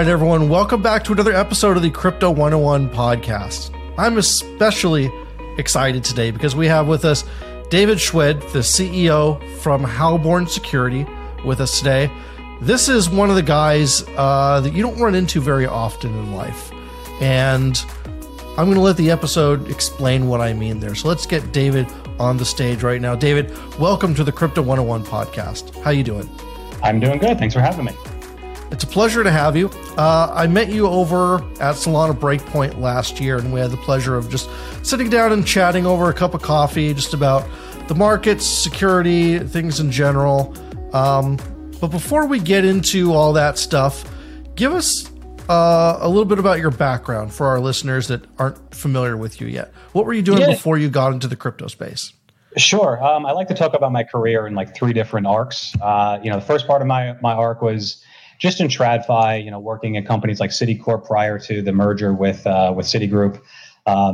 right, everyone, welcome back to another episode of the Crypto 101 podcast. I'm especially excited today because we have with us David Schwed, the CEO from Halborn Security, with us today. This is one of the guys that you don't run into very often in life, and I'm going to let the episode explain what I mean there. So let's get David on the stage right now. David, welcome to the Crypto 101 podcast. How you doing? I'm doing good. Thanks for having me. It's a pleasure to have you. I met you over at Solana Breakpoint last year, and we had the pleasure of just sitting down and chatting over a cup of coffee just about the markets, security, things in general. But before we get into all that stuff, give us a little bit about your background for our listeners that aren't familiar with you yet. What were you doing before you got into the crypto space? Sure. I like to talk about my career in like three different arcs. The first part of my arc was just in TradFi, working at companies like Citicorp prior to the merger with Citigroup,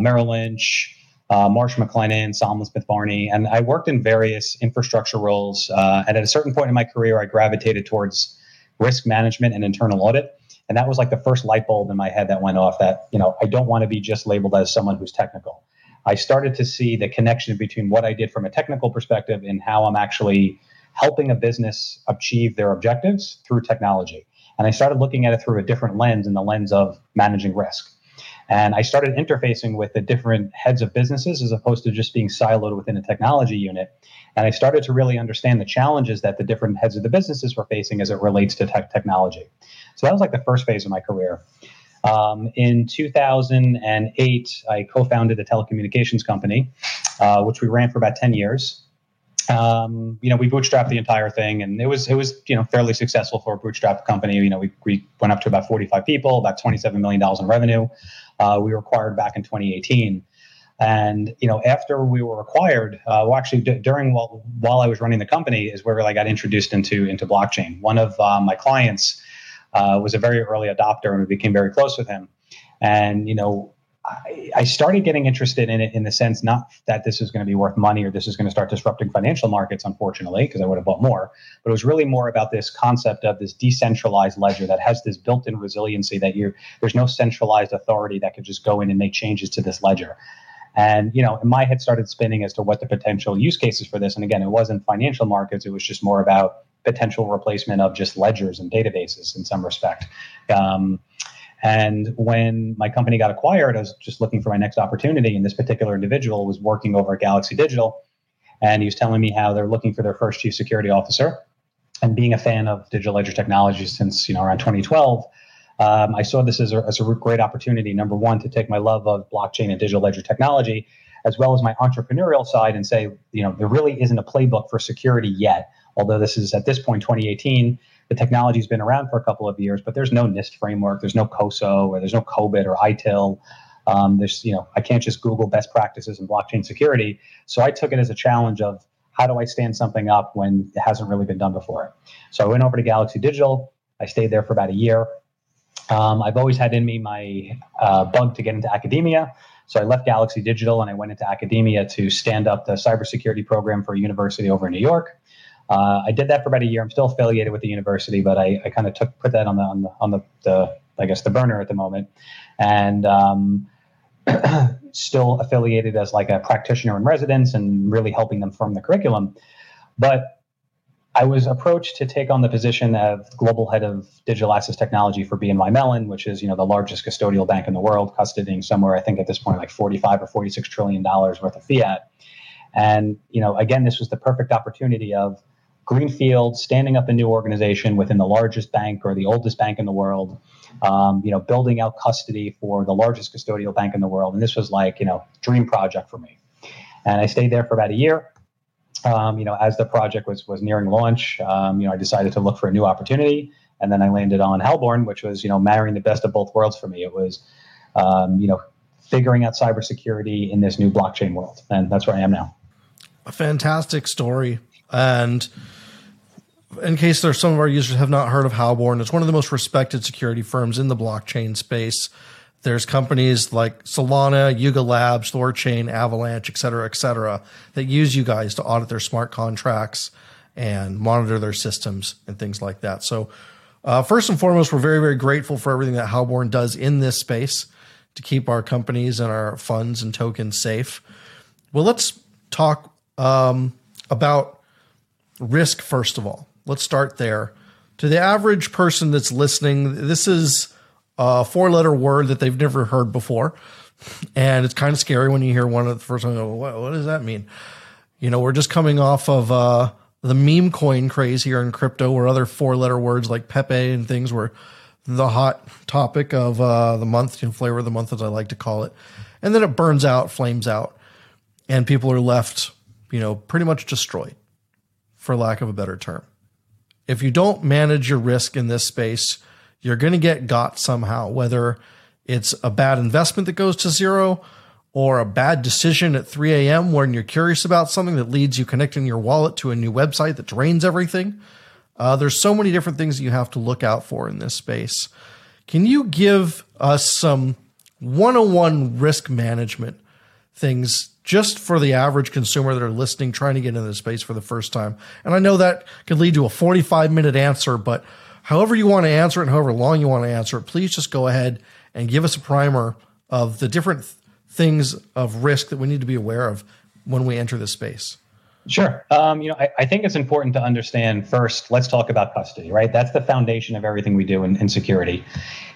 Merrill Lynch, Marsh McLennan, Salomon Smith Barney. And I worked in various infrastructure roles. And at a certain point in my career, I gravitated towards risk management and internal audit. And that was like the first light bulb in my head that went off that, I don't want to be just labeled as someone who's technical. I started to see the connection between what I did from a technical perspective and how I'm actually helping a business achieve their objectives through technology. And I started looking at it through a different lens, in the lens of managing risk. And I started interfacing with the different heads of businesses as opposed to just being siloed within a technology unit. And I started to really understand the challenges that the different heads of the businesses were facing as it relates to technology. So that was like the first phase of my career. In 2008, I co-founded a telecommunications company, which we ran for about 10 years. We bootstrapped the entire thing, and it was fairly successful for a bootstrap company. We went up to about 45 people, about $27 million in revenue. We were acquired back in 2018. And, after we were acquired, during while I was running the company is where I got introduced into blockchain. One of my clients was a very early adopter, and we became very close with him. And, I started getting interested in it in the sense, not that this is going to be worth money or this is going to start disrupting financial markets, unfortunately, because I would have bought more. But it was really more about this concept of this decentralized ledger that has this built-in resiliency that there's no centralized authority that could just go in and make changes to this ledger. And, my head started spinning as to what the potential use cases for this. And again, it wasn't financial markets. It was just more about potential replacement of just ledgers and databases in some respect. And when my company got acquired, I was just looking for my next opportunity. And this particular individual was working over at Galaxy Digital. And he was telling me how they're looking for their first chief security officer. And being a fan of digital ledger technology since, around 2012, I saw this as a great opportunity, number one, to take my love of blockchain and digital ledger technology, as well as my entrepreneurial side, and say, there really isn't a playbook for security yet. Although this is, at this point, 2018, the technology's been around for a couple of years, but there's no NIST framework, there's no COSO, or there's no COBIT or ITIL. I can't just Google best practices in blockchain security. So I took it as a challenge of, how do I stand something up when it hasn't really been done before? So I went over to Galaxy Digital. I stayed there for about a year. I've always had in me my bug to get into academia. So I left Galaxy Digital and I went into academia to stand up the cybersecurity program for a university over in New York. I did that for about a year. I'm still affiliated with the university, but I kind of put that on the burner at the moment, and still affiliated as like a practitioner in residence and really helping them form the curriculum. But I was approached to take on the position of global head of digital assets technology for BNY Mellon, which is, the largest custodial bank in the world, custodying somewhere, I think at this point, like $45 or $46 trillion worth of fiat. And, again, this was the perfect opportunity of greenfield, standing up a new organization within the largest bank or the oldest bank in the world, building out custody for the largest custodial bank in the world. And this was like, dream project for me. And I stayed there for about a year. As the project was nearing launch, I decided to look for a new opportunity. And then I landed on Halborn, which was, marrying the best of both worlds for me. It was, figuring out cybersecurity in this new blockchain world. And that's where I am now. A fantastic story. And in case there's some of our users have not heard of Halborn, it's one of the most respected security firms in the blockchain space. There's companies like Solana, Yuga Labs, ThorChain, Avalanche, et cetera, that use you guys to audit their smart contracts and monitor their systems and things like that. So First and foremost, we're very, very grateful for everything that Halborn does in this space to keep our companies and our funds and tokens safe. Well, let's talk about risk, first of all. Let's start there. To the average person that's listening, this is a four-letter word that they've never heard before. And it's kind of scary when you hear one of the first time, what does that mean? You know, we're just coming off of the meme coin craze here in crypto, where other four-letter words like Pepe and things were the hot topic of the month, you know, flavor of the month, as I like to call it. And then it burns out, flames out, and people are left, you know, pretty much destroyed, for lack of a better term. If you don't manage your risk in this space, you're going to get got somehow, whether it's a bad investment that goes to zero, or a bad decision at 3 a.m. when you're curious about something that leads you connecting your wallet to a new website that drains everything. There's so many different things that you have to look out for in this space. Can you give us some 101 risk management things just for the average consumer that are listening, trying to get into this space for the first time? And I know that could lead to a 45-minute answer, but however you want to answer it and however long you want to answer it, please just go ahead and give us a primer of the different things of risk that we need to be aware of when we enter this space. Sure. I think it's important to understand first, let's talk about custody, right? That's the foundation of everything we do in security,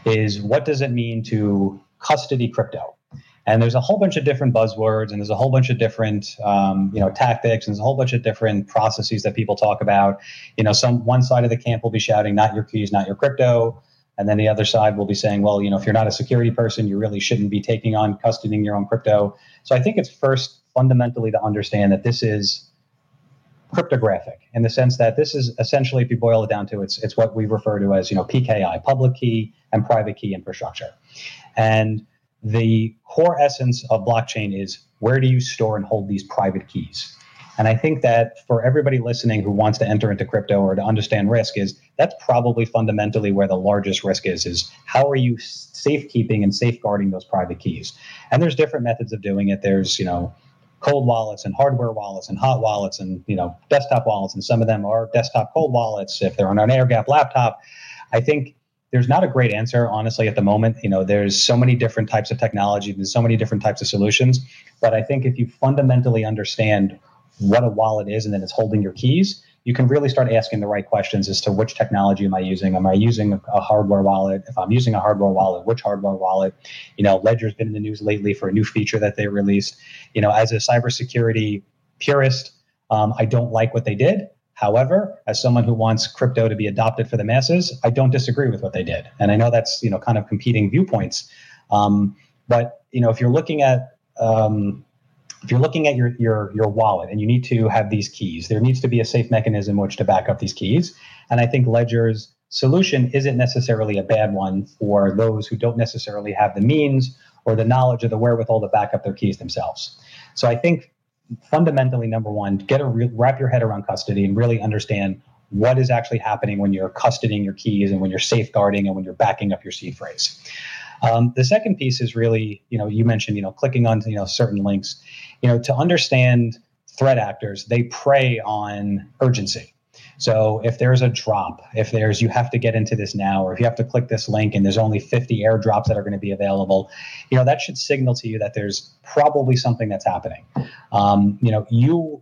is what does it mean to custody crypto? And there's a whole bunch of different buzzwords, and there's a whole bunch of different, tactics, and there's a whole bunch of different processes that people talk about. You know, one side of the camp will be shouting, not your keys, not your crypto. And then the other side will be saying, well, you know, if you're not a security person, you really shouldn't be taking on custodying your own crypto. So I think it's first fundamentally to understand that this is cryptographic, in the sense that this is essentially, if you boil it down to, it's what we refer to as, you know, PKI, public key and private key infrastructure. And the core essence of blockchain is, where do you store and hold these private keys? And I think that for everybody listening who wants to enter into crypto or to understand risk, is that's probably fundamentally where the largest risk is how are you safekeeping and safeguarding those private keys? And there's different methods of doing it. There's, you know, cold wallets and hardware wallets and hot wallets and, you know, desktop wallets. And some of them are desktop cold wallets if they're on an air gap laptop. I think there's not a great answer, honestly, at the moment. You know, there's so many different types of technology. There's so many different types of solutions. But I think if you fundamentally understand what a wallet is and then it's holding your keys, you can really start asking the right questions as to which technology am I using? Am I using a hardware wallet? If I'm using a hardware wallet, which hardware wallet? You know, Ledger's been in the news lately for a new feature that they released. You know, as a cybersecurity purist, I don't like what they did. However, as someone who wants crypto to be adopted for the masses, I don't disagree with what they did. And I know that's, you know, kind of competing viewpoints. But, you know, if you're looking at your wallet and you need to have these keys, there needs to be a safe mechanism in which to back up these keys. And I think Ledger's solution isn't necessarily a bad one for those who don't necessarily have the means or the knowledge or the wherewithal to back up their keys themselves. So I think fundamentally, number one, wrap your head around custody and really understand what is actually happening when you're custodying your keys and when you're safeguarding and when you're backing up your seed phrase. The second piece is really, you know, you mentioned, you know, clicking on, you know, certain links, you know, to understand threat actors, they prey on urgency. So if there's a drop, if there's, you have to get into this now, or if you have to click this link and there's only 50 airdrops that are going to be available, you know, that should signal to you that there's probably something that's happening.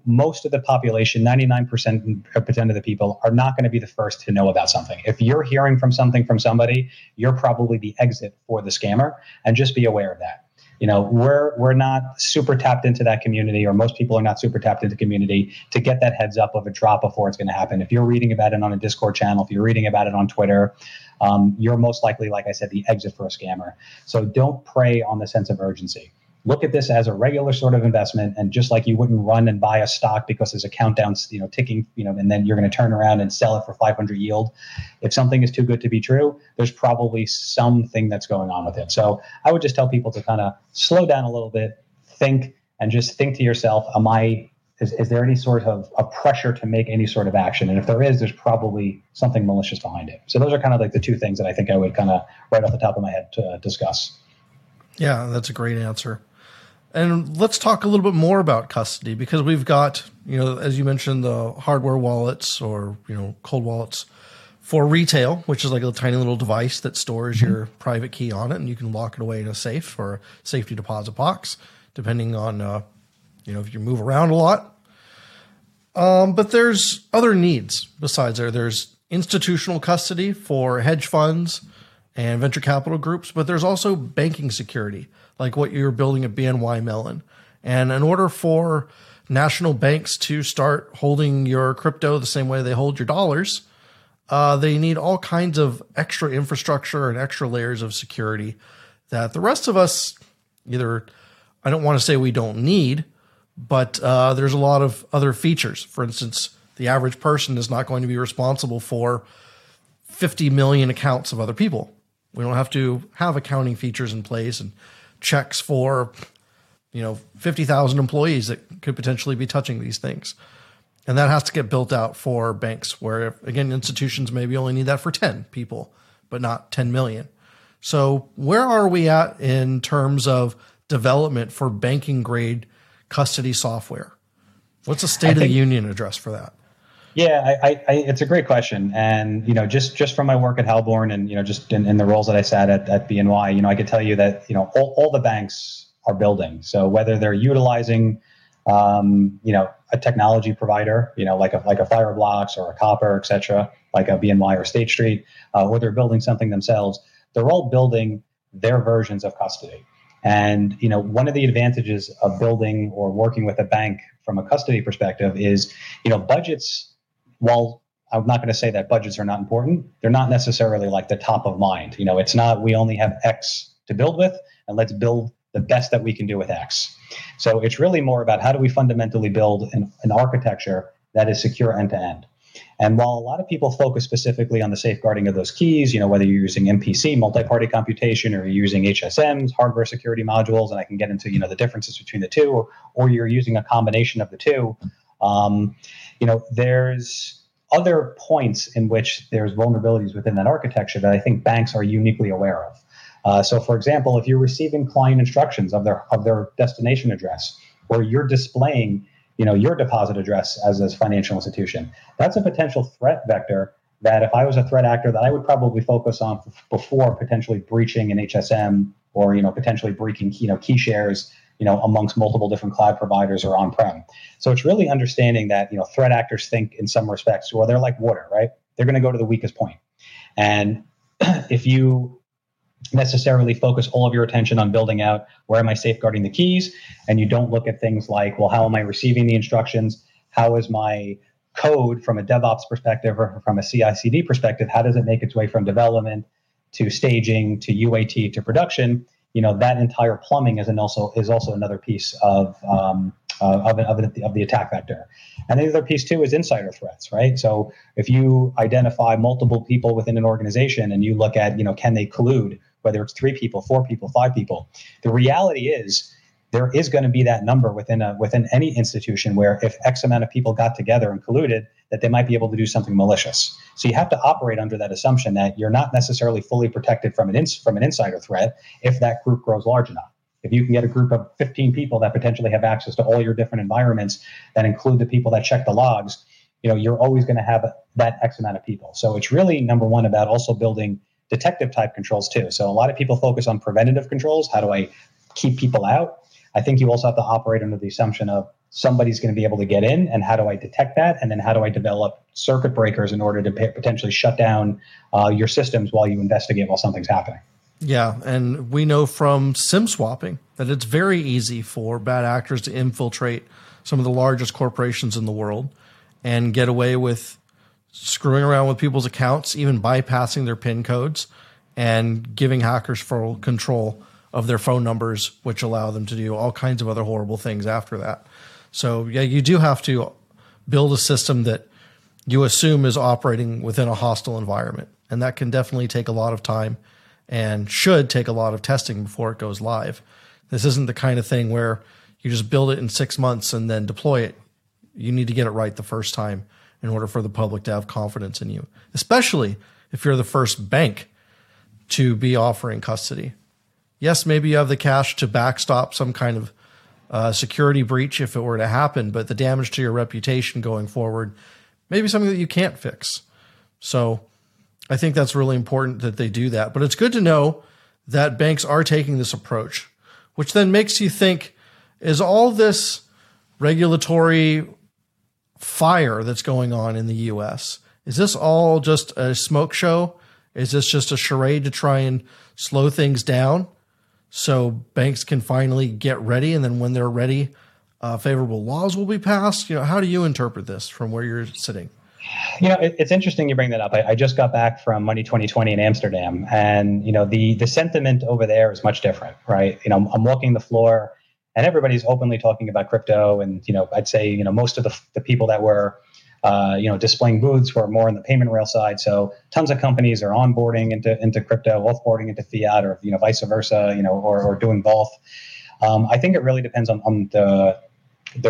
Most of the population, 99% of the people are not going to be the first to know about something. If you're hearing from something from somebody, you're probably the exit for the scammer, and just be aware of that. You know, we're not super tapped into that community, or most people are not super tapped into community to get that heads up of a drop before it's going to happen. If you're reading about it on a Discord channel, if you're reading about it on Twitter, you're most likely, like I said, the exit for a scammer. So don't prey on the sense of urgency. Look at this as a regular sort of investment, and just like you wouldn't run and buy a stock because there's a countdown, you know, ticking, you know, and then you're going to turn around and sell it for 500 yield. If something is too good to be true, there's probably something that's going on with it. So I would just tell people to kind of slow down a little bit, think, and just think to yourself, is there any sort of a pressure to make any sort of action? And if there is, there's probably something malicious behind it. So those are kind of like the two things that I think I would kind of right off the top of my head to discuss. Yeah, that's a great answer. And let's talk a little bit more about custody, because we've got, you know, as you mentioned, the hardware wallets or, you know, cold wallets for retail, which is like a tiny little device that stores your private key on it, and you can lock it away in a safe or safety deposit box, depending on if you move around a lot. But there's other needs besides there. There's institutional custody for hedge funds and venture capital groups, but there's also banking security, like what you're building at BNY Mellon. And in order for national banks to start holding your crypto the same way they hold your dollars, they need all kinds of extra infrastructure and extra layers of security that the rest of us either, I don't want to say we don't need, but there's a lot of other features. For instance, the average person is not going to be responsible for 50 million accounts of other people. We don't have to have accounting features in place and checks for 50,000 employees that could potentially be touching these things. And that has to get built out for banks where, again, institutions maybe only need that for 10 people, but not 10 million. So where are we at in terms of development for banking grade custody software? What's the state of the union address for that? Yeah, it's a great question. And, just from my work at Halborn and, just in the roles that I sat at BNY, I could tell you that, all the banks are building. So whether they're utilizing, a technology provider, like a Fireblocks or a Copper, et cetera, like a BNY or State Street, or they're building something themselves, they're all building their versions of custody. And, one of the advantages of building or working with a bank from a custody perspective is, budgets, while I'm not going to say that budgets are not important, they're not necessarily like the top of mind. It's not, we only have X to build with, and let's build the best that we can do with X. So it's really more about how do we fundamentally build an architecture that is secure end to end. And while a lot of people focus specifically on the safeguarding of those keys, whether you're using MPC, multi-party computation, or you're using HSMs, hardware security modules, and I can get into, the differences between the two, or you're using a combination of the two, there's other points in which there's vulnerabilities within that architecture that I think banks are uniquely aware of. So, for example, if you're receiving client instructions of their destination address, or you're displaying, your deposit address as a financial institution, that's a potential threat vector that if I was a threat actor, that I would probably focus on before potentially breaching an HSM or, potentially breaking, key shares, amongst multiple different cloud providers or on-prem. So it's really understanding that, threat actors think in some respects, well, they're like water, right? They're going to go to the weakest point. And if you necessarily focus all of your attention on building out where am I safeguarding the keys, and you don't look at things like, well, how am I receiving the instructions? How is my code from a DevOps perspective or from a CI/CD perspective? How does it make its way from development to staging to UAT to production? That entire plumbing is also another piece of the attack vector. And the other piece too is insider threats, right? So if you identify multiple people within an organization and you look at, can they collude? Whether it's 3 people, 4 people, 5 people, the reality is there is going to be that number within any institution where if X amount of people got together and colluded, that they might be able to do something malicious. So you have to operate under that assumption that you're not necessarily fully protected from an insider threat if that group grows large enough. If you can get a group of 15 people that potentially have access to all your different environments that include the people that check the logs, you're always going to have that X amount of people. So it's really, number one, about also building detective type controls too. So a lot of people focus on preventative controls. How do I keep people out? I think you also have to operate under the assumption of somebody's going to be able to get in, and how do I detect that? And then how do I develop circuit breakers in order to potentially shut down your systems while you investigate while something's happening? Yeah. And we know from SIM swapping that it's very easy for bad actors to infiltrate some of the largest corporations in the world and get away with screwing around with people's accounts, even bypassing their PIN codes and giving hackers full control of their phone numbers, which allow them to do all kinds of other horrible things after that. So yeah, you do have to build a system that you assume is operating within a hostile environment. And that can definitely take a lot of time and should take a lot of testing before it goes live. This isn't the kind of thing where you just build it in 6 months and then deploy it. You need to get it right the first time in order for the public to have confidence in you, especially if you're the first bank to be offering custody. Yes, maybe you have the cash to backstop some kind of security breach if it were to happen, but the damage to your reputation going forward may be something that you can't fix. So I think that's really important that they do that. But it's good to know that banks are taking this approach, which then makes you think, is all this regulatory fire that's going on in the U.S., is this all just a smoke show? Is this just a charade to try and slow things down so banks can finally get ready? And then when they're ready, favorable laws will be passed. You know, how do you interpret this from where you're sitting? You know, it's interesting you bring that up. I just got back from Money 2020 in Amsterdam, and, you know, the sentiment over there is much different, right? You know, I'm walking the floor and everybody's openly talking about crypto. And, you know, I'd say, you know, most of the people that were, you know, displaying booths were more on the payment rail side. So tons of companies are onboarding into crypto, offboarding into fiat, or, you know, vice versa, you know, or doing both. I think it really depends on the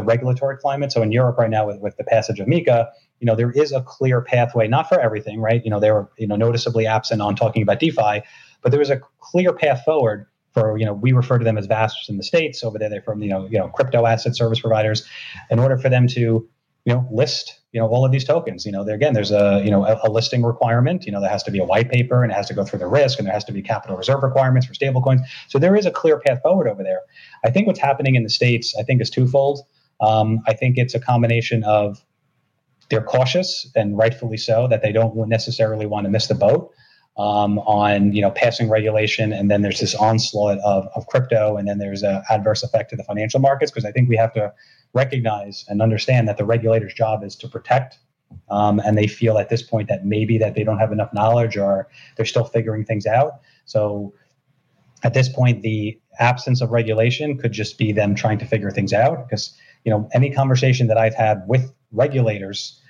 regulatory climate. So in Europe right now, with the passage of MiCA, you know, there is a clear pathway, not for everything, right? You know, they were, you know, noticeably absent on talking about DeFi, but there was a clear path forward for, you know, we refer to them as VASPs in the States. Over there, they're from, you know, crypto asset service providers. In order for them to, you know, list, you know, all of these tokens, you know, there, again, there's a, you know, a listing requirement. You know, there has to be a white paper, and it has to go through the risk, and there has to be capital reserve requirements for stablecoins. So there is a clear path forward over there. I think what's happening in the States, I think, is twofold. I think it's a combination of they're cautious, and rightfully so, that they don't necessarily want to miss the boat on, you know, passing regulation. And then there's this onslaught of crypto, and then there's an adverse effect to the financial markets, because I think we have to recognize and understand that the regulator's job is to protect. And they feel at this point that maybe that they don't have enough knowledge, or they're still figuring things out. So at this point, the absence of regulation could just be them trying to figure things out, because, you know, any conversation that I've had with regulators,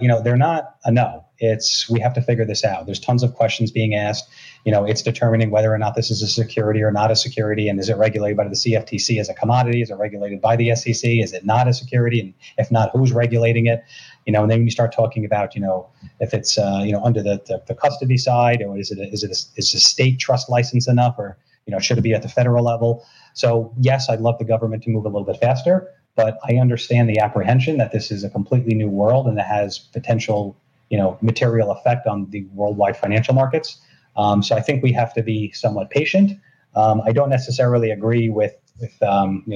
you know, they're not a no. It's, we have to figure this out. There's tons of questions being asked. You know, it's determining whether or not this is a security or not a security, and is it regulated by the CFTC as a commodity? Is it regulated by the SEC? Is it not a security? And if not, who's regulating it? You know, and then when you start talking about, you know, if it's, you know, under the custody side, or is it a state trust license enough, or, you know, should it be at the federal level? So yes, I'd love the government to move a little bit faster, but I understand the apprehension that this is a completely new world, and that has potential, you know, material effect on the worldwide financial markets. So I think we have to be somewhat patient. I don't necessarily agree with you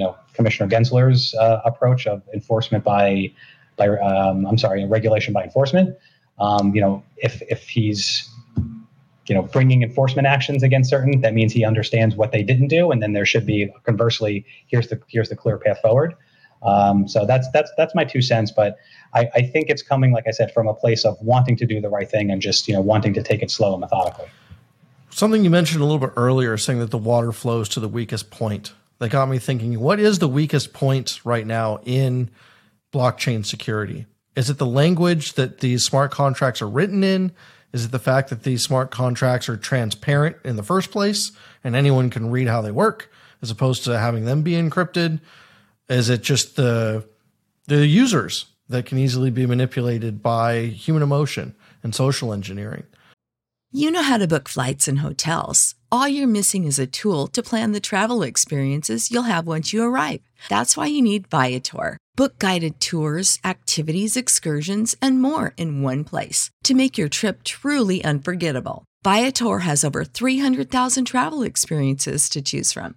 know, Commissioner Gensler's approach of enforcement by regulation by enforcement. You know, if he's, you know, bringing enforcement actions against certain, that means he understands what they didn't do, and then there should be, conversely, here's the clear path forward. So that's my 2 cents, but I think it's coming, like I said, from a place of wanting to do the right thing, and just, you know, wanting to take it slow and methodically. Something you mentioned a little bit earlier, saying that the water flows to the weakest point, that got me thinking, what is the weakest point right now in blockchain security? Is it the language that these smart contracts are written in? Is it the fact that these smart contracts are transparent in the first place, and anyone can read how they work, as opposed to having them be encrypted? Is it just the users that can easily be manipulated by human emotion and social engineering? You know how to book flights and hotels. All you're missing is a tool to plan the travel experiences you'll have once you arrive. That's why you need Viator. Book guided tours, activities, excursions, and more in one place to make your trip truly unforgettable. Viator has over 300,000 travel experiences to choose from.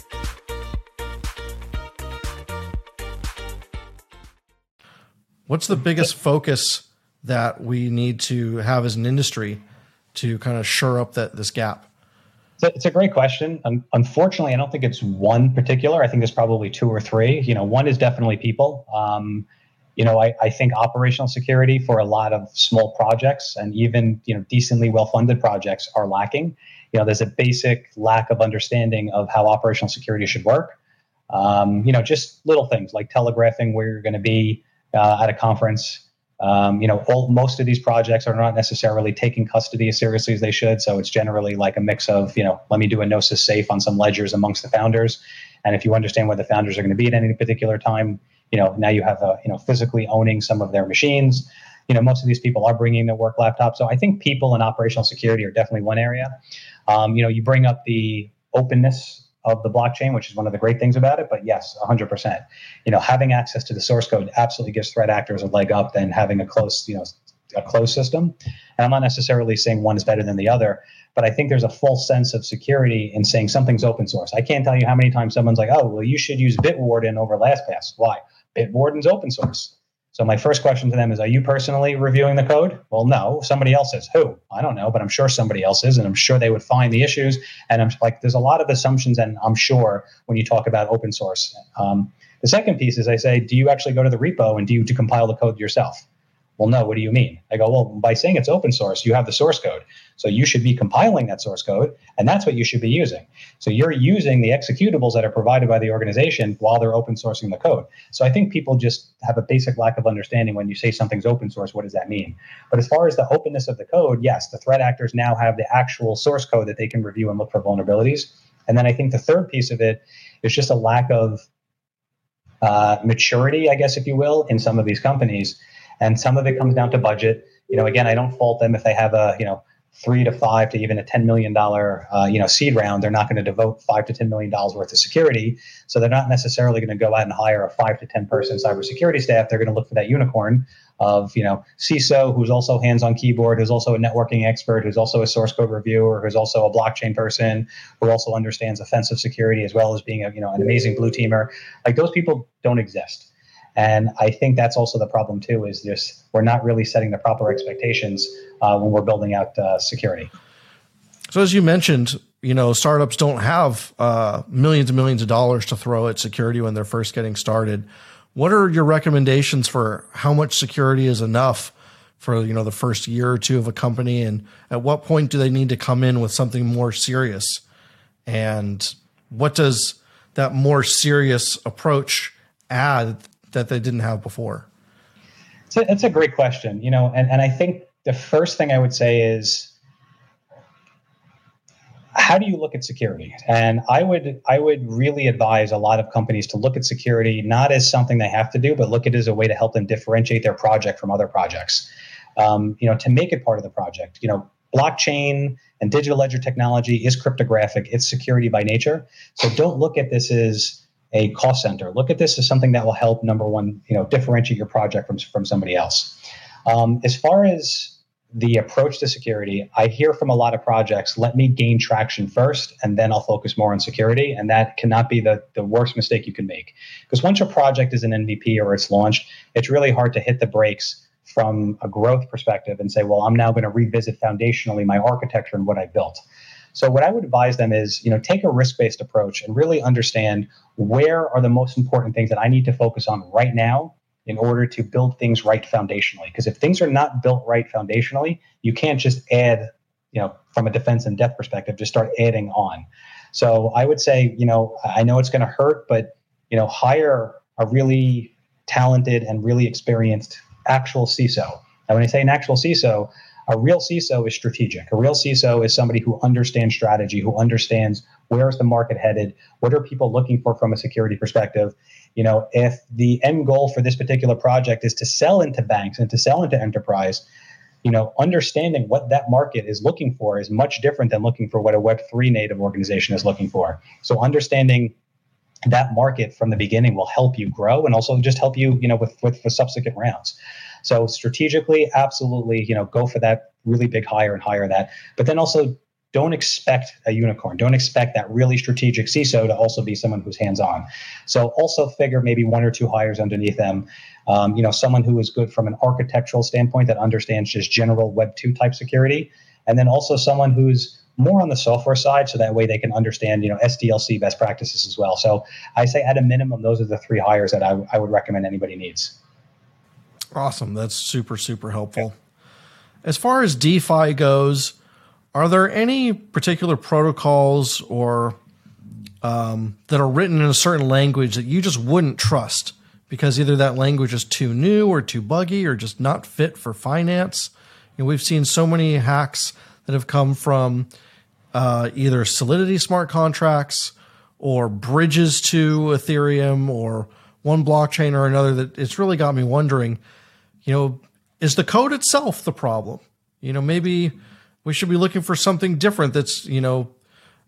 What's the biggest focus that we need to have as an industry to kind of shore up that this gap? It's a great question. Unfortunately, I don't think it's one particular. I think there's probably two or three. One is definitely people. I think operational security for a lot of small projects and even decently well-funded projects are lacking. There's a basic lack of understanding of how operational security should work. Just little things like telegraphing where you're going to be at a conference. Most of these projects are not necessarily taking custody as seriously as they should. So it's generally like a mix of, let me do a gnosis safe on some ledgers amongst the founders. And if you understand where the founders are going to be at any particular time, now you have, physically owning some of their machines. Most of these people are bringing their work laptops. So I think people and operational security are definitely one area. You bring up the openness of the blockchain, which is one of the great things about it. But yes, 100%. Having access to the source code absolutely gives threat actors a leg up than having a closed system. And I'm not necessarily saying one is better than the other, but I think there's a full sense of security in saying something's open source. I can't tell you how many times someone's like, oh, well, you should use Bitwarden over LastPass. Why? Bitwarden's open source. So my first question to them is, are you personally reviewing the code? Well, no, somebody else is. Who? I don't know, but I'm sure somebody else is, and I'm sure they would find the issues. And I'm like, there's a lot of assumptions, and I'm sure when you talk about open source. The second piece is I say, do you actually go to the repo and do you compile the code yourself? Well, no, what do you mean? I go, well, by saying it's open source, you have the source code. So you should be compiling that source code, and that's what you should be using. So you're using the executables that are provided by the organization while they're open sourcing the code. So I think people just have a basic lack of understanding when you say something's open source, what does that mean? But as far as the openness of the code, yes, the threat actors now have the actual source code that they can review and look for vulnerabilities. And then I think the third piece of it is just a lack of maturity, I guess, if you will, in some of these companies. And some of it comes down to budget. Again, I don't fault them if they have a, 3 to 5 to even a $10 million, seed round. They're not going to devote $5 to $10 million worth of security. So they're not necessarily going to go out and hire a 5 to 10 person cybersecurity staff. They're going to look for that unicorn of, CISO, who's also hands on keyboard, who's also a networking expert, who's also a source code reviewer, who's also a blockchain person, who also understands offensive security as well as being a, an amazing blue teamer. Like those people don't exist. And I think that's also the problem, too, is just we're not really setting the proper expectations when we're building out security. So as you mentioned, startups don't have millions and millions of dollars to throw at security when they're first getting started. What are your recommendations for how much security is enough for, the first year or two of a company? And at what point do they need to come in with something more serious? And what does that more serious approach add that they didn't have before? It's a great question, and I think the first thing I would say is, how do you look at security? And I would really advise a lot of companies to look at security not as something they have to do, but look at it as a way to help them differentiate their project from other projects, to make it part of the project. Blockchain and digital ledger technology is cryptographic. It's security by nature. So don't look at this as a cost center. Look at this as something that will help, number one, differentiate your project from somebody else. As far as the approach to security, I hear from a lot of projects, let me gain traction first, and then I'll focus more on security. And that cannot be the worst mistake you can make. Because once your project is an MVP or it's launched, it's really hard to hit the brakes from a growth perspective and say, well, I'm now going to revisit foundationally my architecture and what I built. So what I would advise them is, take a risk-based approach and really understand where are the most important things that I need to focus on right now in order to build things right foundationally. Because if things are not built right foundationally, you can't just add, from a defense in depth perspective, just start adding on. So I would say, I know it's going to hurt, but, hire a really talented and really experienced actual CISO. And when I say an actual CISO, a real CISO is strategic. A real CISO is somebody who understands strategy, who understands where is the market headed, what are people looking for from a security perspective. If the end goal for this particular project is to sell into banks and to sell into enterprise, you know, understanding what that market is looking for is much different than looking for what a Web3 native organization is looking for. So understanding that market from the beginning will help you grow and also just help you, you know, with subsequent rounds. So strategically, absolutely, you know, go for that really big hire and hire that. But then also don't expect a unicorn. Don't expect that really strategic CISO to also be someone who's hands-on. So also figure maybe one or two hires underneath them. You know, someone who is good from an architectural standpoint that understands just general Web 2 type security. And then also someone who's more on the software side, so that way they can understand, you know, SDLC best practices as well. So I say at a minimum, those are the three hires that I would recommend anybody needs. Awesome. That's super, super helpful. Yeah. As far as DeFi goes, are there any particular protocols or that are written in a certain language that you just wouldn't trust because either that language is too new or too buggy or just not fit for finance? You know, we've seen so many hacks that have come from either Solidity smart contracts or bridges to Ethereum or one blockchain or another, that it's really got me wondering, you know, is the code itself the problem? You know, maybe we should be looking for something different that's, you know,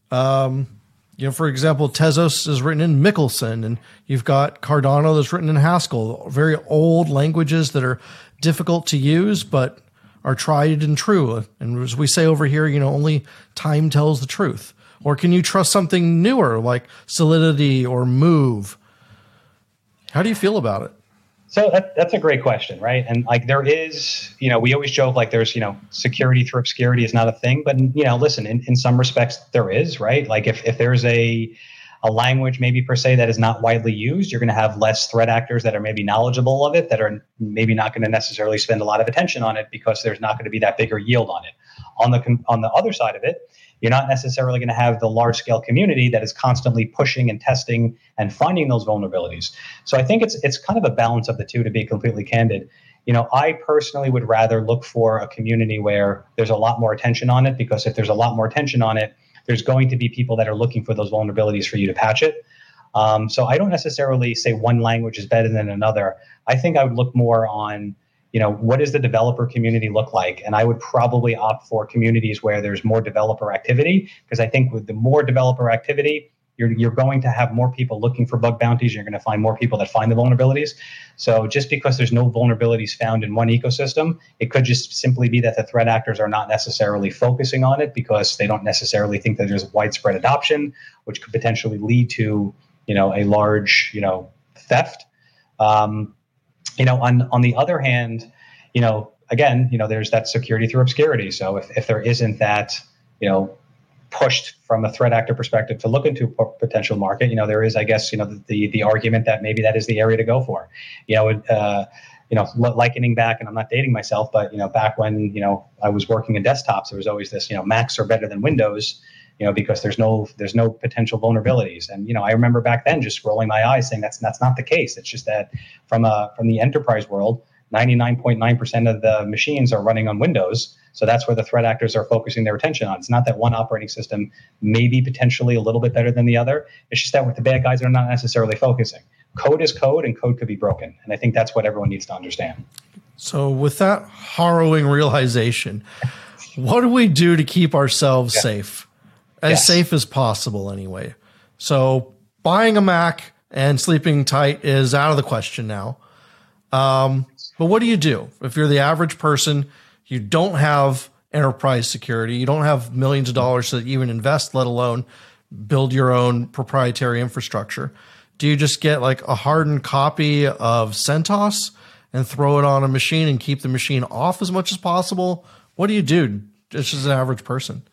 for example, Tezos is written in Mickelson, and you've got Cardano that's written in Haskell, very old languages that are difficult to use, but are tried and true. And as we say over here, you know, only time tells the truth. Or can you trust something newer like Solidity or Move? How do you feel about it? So that's a great question, right? And like there is, you know, we always joke like there's, you know, security through obscurity is not a thing, but you know, listen, in some respects there is, right? Like if there's a language maybe per se that is not widely used, you're going to have less threat actors that are maybe knowledgeable of it, that are maybe not going to necessarily spend a lot of attention on it because there's not going to be that bigger yield on it. On the other side of it, you're not necessarily going to have the large-scale community that is constantly pushing and testing and finding those vulnerabilities. So I think it's kind of a balance of the two, to be completely candid. You know, I personally would rather look for a community where there's a lot more attention on it, because if there's a lot more attention on it, there's going to be people that are looking for those vulnerabilities for you to patch it. So I don't necessarily say one language is better than another. I think I would look more on, you know, what does the developer community look like? And I would probably opt for communities where there's more developer activity, because I think with the more developer activity, you're going to have more people looking for bug bounties. You're going to find more people that find the vulnerabilities. So just because there's no vulnerabilities found in one ecosystem, it could just simply be that the threat actors are not necessarily focusing on it because they don't necessarily think that there's widespread adoption, which could potentially lead to, you know, a large, you know, theft. You know, on the other hand, you know, again, you know, there's that security through obscurity. So if there isn't that, you know, pushed from a threat actor perspective to look into a potential market, you know, there is, I guess, you know, the argument that maybe that is the area to go for. You know, you know, likening back, and I'm not dating myself, but, you know, back when, you know, I was working in desktops, there was always this, you know, Macs are better than Windows, you know, because there's no potential vulnerabilities. And, you know, I remember back then just rolling my eyes saying that's not the case. It's just that from the enterprise world, 99.9% of the machines are running on Windows. So that's where the threat actors are focusing their attention on. It's not that one operating system may be potentially a little bit better than the other. It's just that with the bad guys, they're not necessarily focusing. Code is code, and code could be broken. And I think that's what everyone needs to understand. So with that harrowing realization, what do we do to keep ourselves safe? Safe as possible anyway. So buying a Mac and sleeping tight is out of the question now. But what do you do if you're the average person? You don't have enterprise security. You don't have millions of dollars to even invest, let alone build your own proprietary infrastructure. Do you just get like a hardened copy of CentOS and throw it on a machine and keep the machine off as much as possible? What do you do just as an average person?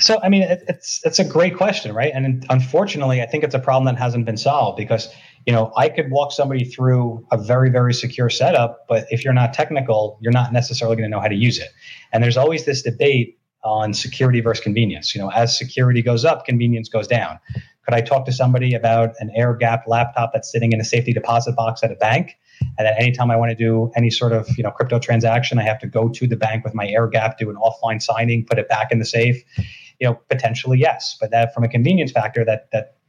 So, I mean, it's a great question, right? And unfortunately, I think it's a problem that hasn't been solved, because, you know, I could walk somebody through a very, very secure setup, but if you're not technical, you're not necessarily going to know how to use it. And there's always this debate on security versus convenience. You know, as security goes up, convenience goes down. Could I talk to somebody about an air-gapped laptop that's sitting in a safety deposit box at a bank, and that anytime I want to do any sort of, you know, crypto transaction, I have to go to the bank with my air-gapped, do an offline signing, put it back in the safe? You know, potentially yes, but that from a convenience factor,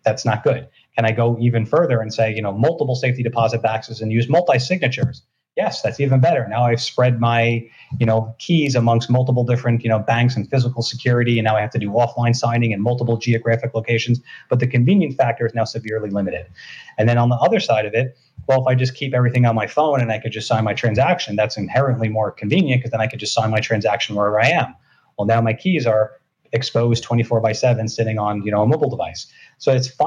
that's not good. Can I go even further and say, you know, multiple safety deposit boxes and use multi-signatures? yes, that's even better. Now I've spread my, keys amongst multiple different, banks and physical security, and now I have to do offline signing in multiple geographic locations. But the convenience factor is now severely limited. And then on the other side of it, well, if I just keep everything on my phone and I could just sign my transaction, that's inherently more convenient because then I could just sign my transaction wherever I am. Well, now my keys are exposed 24/7 sitting on, a mobile device. So it's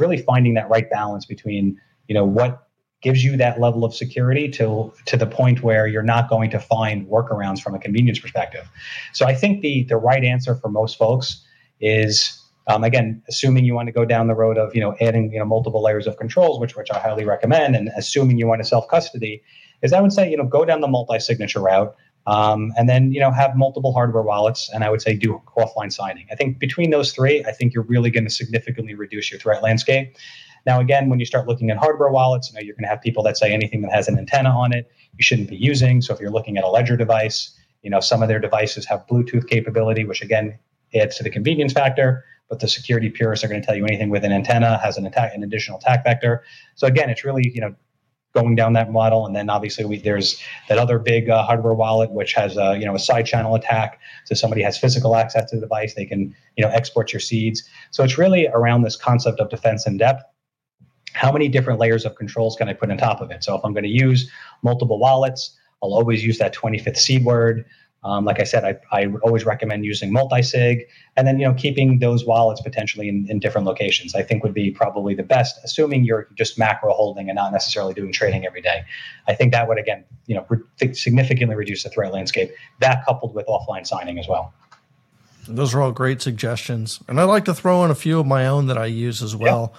really finding that right balance between, what gives you that level of security to the point where you're not going to find workarounds from a convenience perspective. So I think the right answer for most folks is, again, assuming you want to go down the road of, adding, multiple layers of controls, which I highly recommend, and assuming you want to self-custody, is I would say, go down the multi-signature route, and then, have multiple hardware wallets, and I would say do offline signing. I think between those three, I think you're really going to significantly reduce your threat landscape. Now, again, when you start looking at hardware wallets, you're going to have people that say anything that has an antenna on it, you shouldn't be using. So if you're looking at a Ledger device, some of their devices have Bluetooth capability, which, again, adds to the convenience factor. But the security purists are going to tell you anything with an antenna has an additional attack vector. So, again, it's really, going down that model. And then obviously there's that other big hardware wallet, which has a side channel attack. So somebody has physical access to the device. They can, export your seeds. So it's really around this concept of defense in depth. How many different layers of controls can I put on top of it? So if I'm going to use multiple wallets, I'll always use that 25th seed word. Like I said, I always recommend using multi-sig, and then, keeping those wallets potentially in different locations, I think would be probably the best, assuming you're just macro holding and not necessarily doing trading every day. I think that would, again, significantly reduce the threat landscape, that coupled with offline signing as well. Those are all great suggestions. And I like to throw in a few of my own that I use as well. Yeah.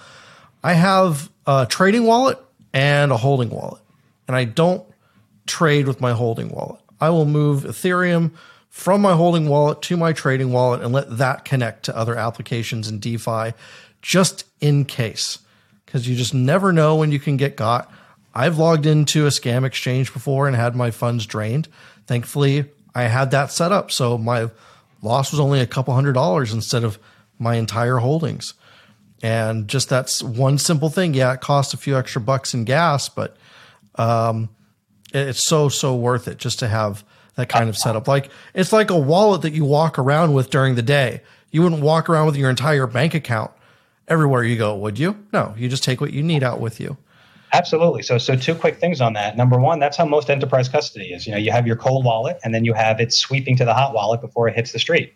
I have a trading wallet and a holding wallet, and I don't trade with my holding wallet. I will move Ethereum from my holding wallet to my trading wallet and let that connect to other applications in DeFi just in case, because you just never know when you can get got. I've logged into a scam exchange before and had my funds drained. Thankfully, I had that set up, so my loss was only a couple $100 instead of my entire holdings. And just that's one simple thing. Yeah, it costs a few extra bucks in gas, but it's so worth it just to have that kind of setup. Like, it's like a wallet that you walk around with during the day. You wouldn't walk around with your entire bank account everywhere you go, would you? No, you just take what you need out with you. Absolutely. So two quick things on that. Number one, that's how most enterprise custody is. You have your cold wallet, and then you have it sweeping to the hot wallet before it hits the street.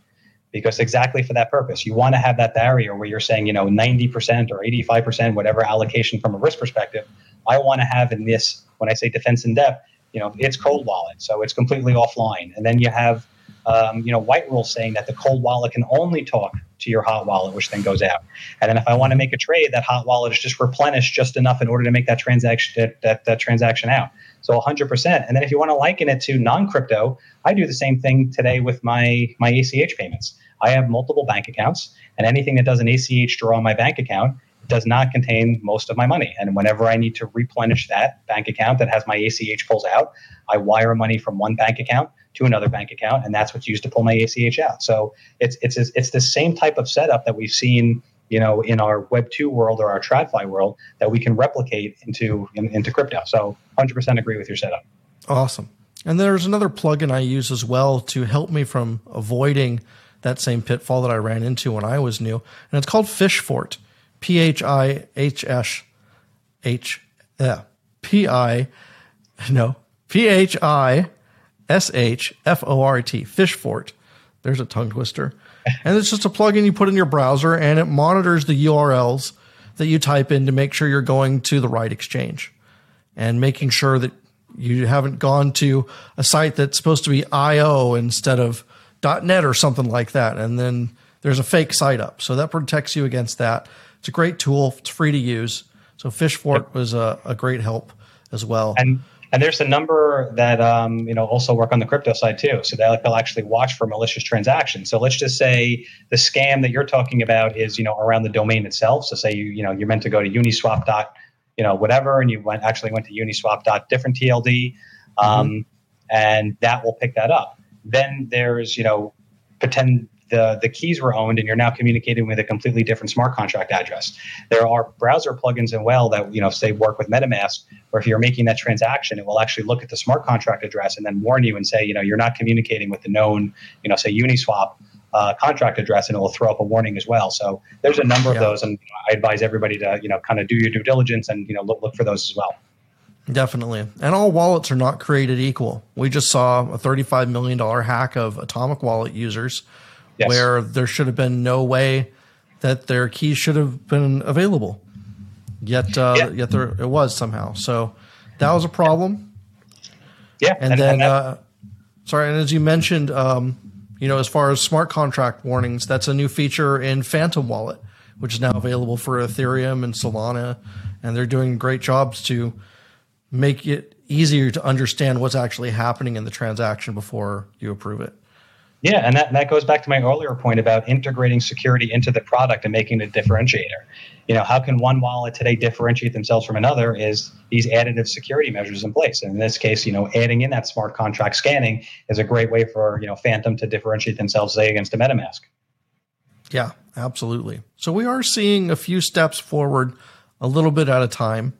Because exactly for that purpose, you want to have that barrier where you're saying, 90% or 85%, whatever allocation from a risk perspective, I want to have in this, when I say defense in depth, it's cold wallet. So it's completely offline. And then you have, white rules saying that the cold wallet can only talk to your hot wallet, which then goes out. And then if I want to make a trade, that hot wallet is just replenished just enough in order to make that transaction out. So 100%. And then if you want to liken it to non-crypto, I do the same thing today with my ACH payments. I have multiple bank accounts, and anything that does an ACH draw on my bank account does not contain most of my money. And whenever I need to replenish that bank account that has my ACH pulls out, I wire money from one bank account to another bank account, and that's what's used to pull my ACH out. So it's the same type of setup that we've seen, in our Web2 world or our TradFi world that we can replicate into crypto. So 100% agree with your setup. Awesome. And there's another plugin I use as well to help me from avoiding that same pitfall that I ran into when I was new. And it's called Fishfort, Phishfort, Fishfort. There's a tongue twister. And it's just a plugin you put in your browser, and it monitors the URLs that you type in to make sure you're going to the right exchange and making sure that you haven't gone to a site that's supposed to be IO instead of .net or something like that. And then there's a fake site up. So that protects you against that. It's a great tool. It's free to use. So Fishfort was a great help as well. And there's a number that, also work on the crypto side too. So they'll actually watch for malicious transactions. So let's just say the scam that you're talking about is, around the domain itself. So say you're meant to go to Uniswap whatever, and you went to Uniswap.different TLD, and that will pick that up. Then there's, pretend the keys were owned, and you're now communicating with a completely different smart contract address. There are browser plugins as well that, you know, say work with MetaMask, where if you're making that transaction, it will actually look at the smart contract address and then warn you and say, you know, you're not communicating with the known, you know, say Uniswap contract address, and it will throw up a warning as well. So there's a number of those, and I advise everybody to, you know, kind of do your due diligence and, you know, look for those as well. Definitely. And all wallets are not created equal. We just saw a $35 million hack of Atomic Wallet users, yes, where there should have been no way that their keys should have been available. Yet there it was somehow. So that was a problem. Yeah. And then, and as you mentioned, you know, as far as smart contract warnings, that's a new feature in Phantom Wallet, which is now available for Ethereum and Solana. And they're doing great jobs to make it easier to understand what's actually happening in the transaction before you approve it. Yeah, and that goes back to my earlier point about integrating security into the product and making it a differentiator. You know, how can one wallet today differentiate themselves from another is these additive security measures in place. And in this case, you know, adding in that smart contract scanning is a great way for, you know, Phantom to differentiate themselves, say, against a MetaMask. Yeah, absolutely. So we are seeing a few steps forward a little bit at a time.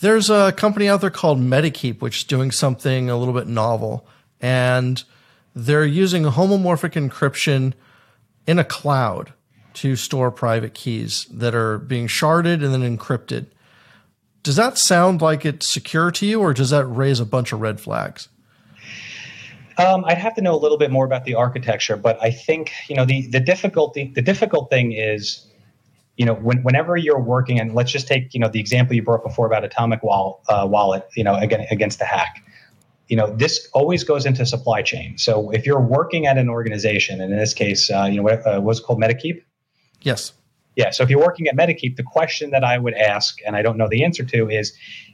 There's a company out there called MetaKeep, which is doing something a little bit novel. And they're using homomorphic encryption in a cloud to store private keys that are being sharded and then encrypted. Does that sound like it's secure to you, or does that raise a bunch of red flags? I'd have to know a little bit more about the architecture, but I think, you know, the difficult thing is, you know, whenever you're working, and let's just take, you know, the example you brought before about Atomic Wallet, you know, again, against the hack, you know, this always goes into supply chain. So if you're working at an organization, and in this case, you know, what's it called, MetaKeep? Yes. Yeah. So if you're working at MetaKeep, the question that I would ask, and I don't know the answer to, is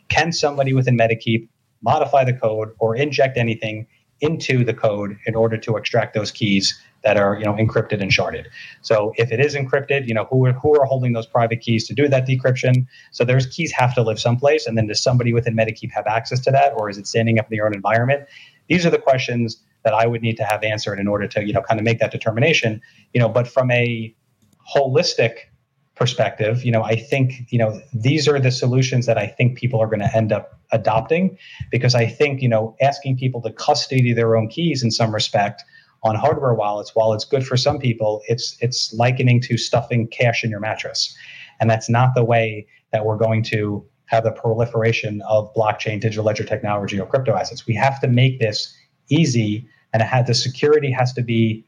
can somebody within MetaKeep modify the code or inject anything into the code in order to extract those keys that are, you know, encrypted and sharded. So if it is encrypted, you know, who are holding those private keys to do that decryption? So those keys have to live someplace. And then does somebody within MetaKeep have access to that, or is it standing up in their own environment? These are the questions that I would need to have answered in order to, you know, kind of make that determination, you know. But from a holistic perspective, you know, I think, you know, these are the solutions that I think people are going to end up adopting, because I think, you know, asking people to custody their own keys in some respect on hardware wallets, while it's good for some people, it's likening to stuffing cash in your mattress. And that's not the way that we're going to have the proliferation of blockchain, digital ledger technology, or crypto assets. We have to make this easy, and the security has to be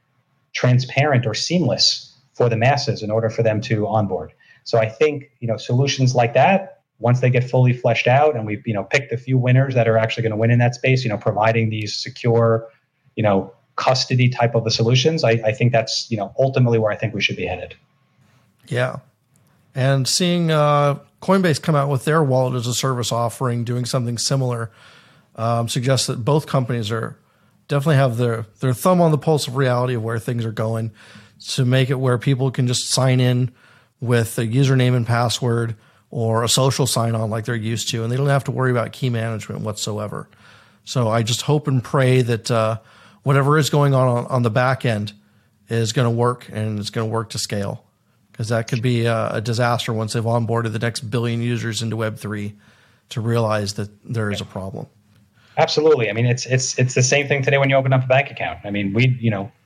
transparent or seamless for the masses in order for them to onboard. So I think, you know, solutions like that, once they get fully fleshed out and we've, you know, picked a few winners that are actually going to win in that space, you know, providing these secure, you know, custody type of the solutions, I think that's, you know, ultimately where I think we should be headed. Yeah. And seeing Coinbase come out with their wallet as a service offering, doing something similar, suggests that both companies are definitely have their thumb on the pulse of reality of where things are going, to make it where people can just sign in with a username and password or a social sign-on like they're used to, and they don't have to worry about key management whatsoever. So I just hope and pray that whatever is going on the back end is going to work, and it's going to work to scale, because that could be a disaster once they've onboarded the next billion users into Web3 to realize that there is a problem. Absolutely. I mean, it's the same thing today when you open up a bank account. I mean,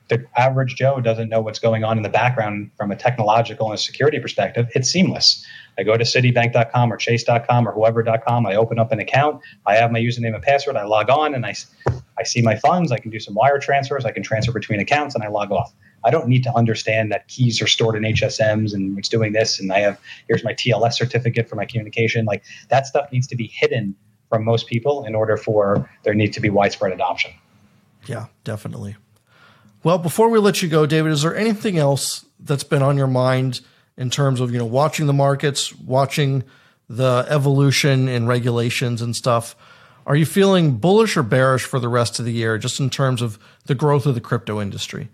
the average Joe doesn't know what's going on in the background from a technological and a security perspective. It's seamless. I go to citibank.com or chase.com or whoever.com. I open up an account. I have my username and password. I log on and I see my funds. I can do some wire transfers. I can transfer between accounts, and I log off. I don't need to understand that keys are stored in HSMs and it's doing this. And here's my TLS certificate for my communication. Like, that stuff needs to be hidden from most people in order for there need to be widespread adoption. Yeah, definitely. Well, before we let you go, David, is there anything else that's been on your mind in terms of, you know, watching the markets, watching the evolution in regulations and stuff? Are you feeling bullish or bearish for the rest of the year, just in terms of the growth of the crypto industry?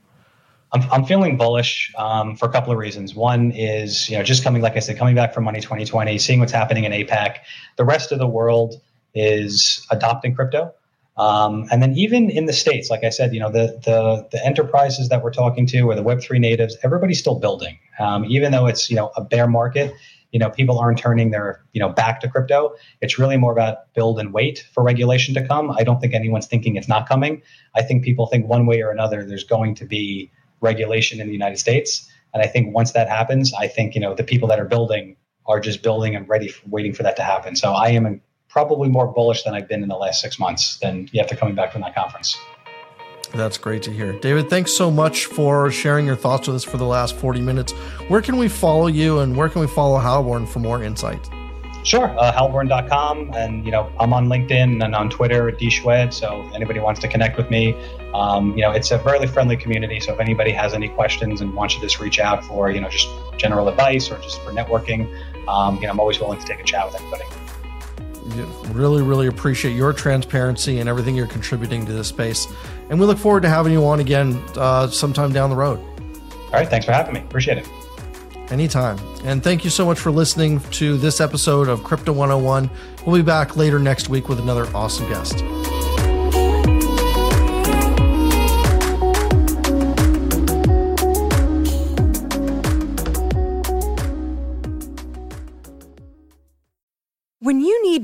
I'm feeling bullish for a couple of reasons. One is, you know, just coming back from Money 2020, seeing what's happening in APAC. The rest of the world is adopting crypto. And then even in the States, like I said, you know, the enterprises that we're talking to or the Web3 natives, everybody's still building, even though it's, you know, a bear market. You know, people aren't turning their, you know, back to crypto. It's really more about build and wait for regulation to come. I don't think anyone's thinking it's not coming. I think people think one way or another, there's going to be regulation in the United States. And I think once that happens, I think, you know, the people that are building are just building and ready for waiting for that to happen. So I am probably more bullish than I've been in the last 6 months than after coming back from that conference. That's great to hear. David, thanks so much for sharing your thoughts with us for the last 40 minutes. Where can we follow you and where can we follow Halborn for more insight? Sure. Halborn.com. And, you know, I'm on LinkedIn and on Twitter at DSchwed. So if anybody wants to connect with me, you know, it's a really friendly community. So if anybody has any questions and wants to just reach out for, you know, just general advice or just for networking, you know, I'm always willing to take a chat with everybody. Really, really appreciate your transparency and everything you're contributing to this space. And we look forward to having you on again sometime down the road. All right. Thanks for having me. Appreciate it. Anytime. And thank you so much for listening to this episode of Crypto 101. We'll be back later next week with another awesome guest. When you need